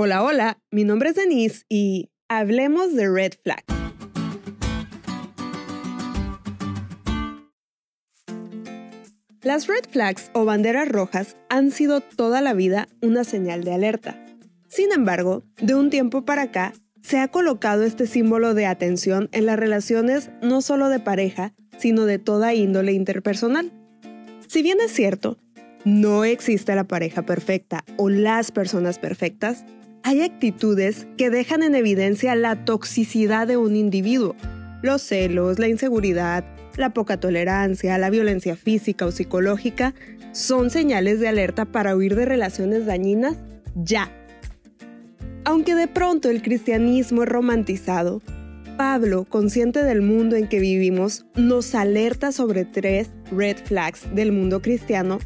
Hola, hola, mi nombre es Denise y hablemos de Red Flags. Las Red Flags o banderas rojas han sido toda la vida una señal de alerta. Sin embargo, de un tiempo para acá, se ha colocado este símbolo de atención en las relaciones no solo de pareja, sino de toda índole interpersonal. Si bien es cierto, no existe la pareja perfecta o las personas perfectas, hay actitudes que dejan en evidencia la toxicidad de un individuo. Los celos, la inseguridad, la poca tolerancia, la violencia física o psicológica son señales de alerta para huir de relaciones dañinas ya. Aunque de pronto el cristianismo es romantizado, Pablo, consciente del mundo en que vivimos, nos alerta sobre 3 red flags del mundo cristiano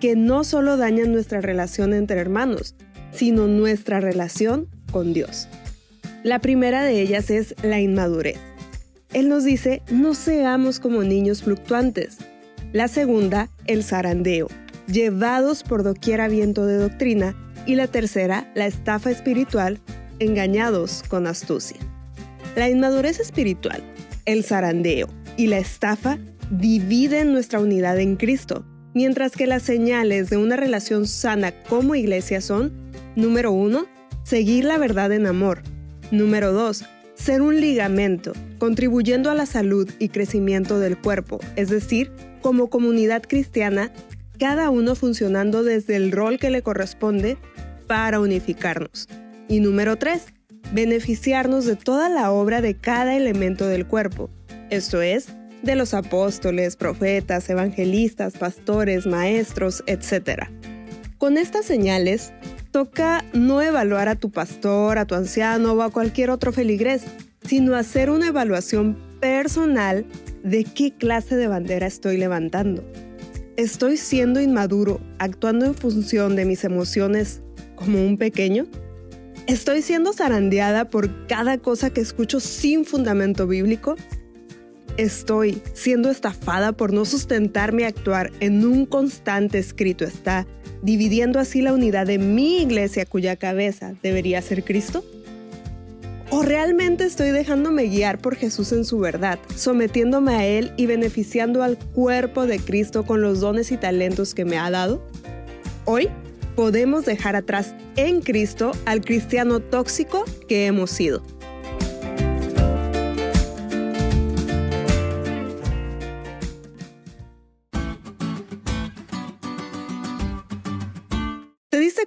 que no solo dañan nuestra relación entre hermanos, sino nuestra relación con Dios. La primera de ellas es la inmadurez. Él nos dice, no seamos como niños fluctuantes. La segunda, el zarandeo, llevados por doquiera viento de doctrina. Y la tercera, la estafa espiritual, engañados con astucia. La inmadurez espiritual, el zarandeo y la estafa dividen nuestra unidad en Cristo. Mientras que las señales de una relación sana como iglesia son, número 1, seguir la verdad en amor. Número 2, ser un ligamento, contribuyendo a la salud y crecimiento del cuerpo. Es decir, como comunidad cristiana, cada uno funcionando desde el rol que le corresponde para unificarnos. Y número 3, beneficiarnos de toda la obra de cada elemento del cuerpo. Esto es, de los apóstoles, profetas, evangelistas, pastores, maestros, etc. Con estas señales, toca no evaluar a tu pastor, a tu anciano o a cualquier otro feligrés, sino hacer una evaluación personal de qué clase de bandera estoy levantando. ¿Estoy siendo inmaduro, actuando en función de mis emociones como un pequeño? ¿Estoy siendo zarandeada por cada cosa que escucho sin fundamento bíblico? ¿Estoy siendo estafada por no sustentarme a actuar en un constante escrito está, dividiendo así la unidad de mi iglesia cuya cabeza debería ser Cristo? ¿O realmente estoy dejándome guiar por Jesús en su verdad, sometiéndome a Él y beneficiando al cuerpo de Cristo con los dones y talentos que me ha dado? Hoy podemos dejar atrás en Cristo al cristiano tóxico que hemos sido. ¿Te diste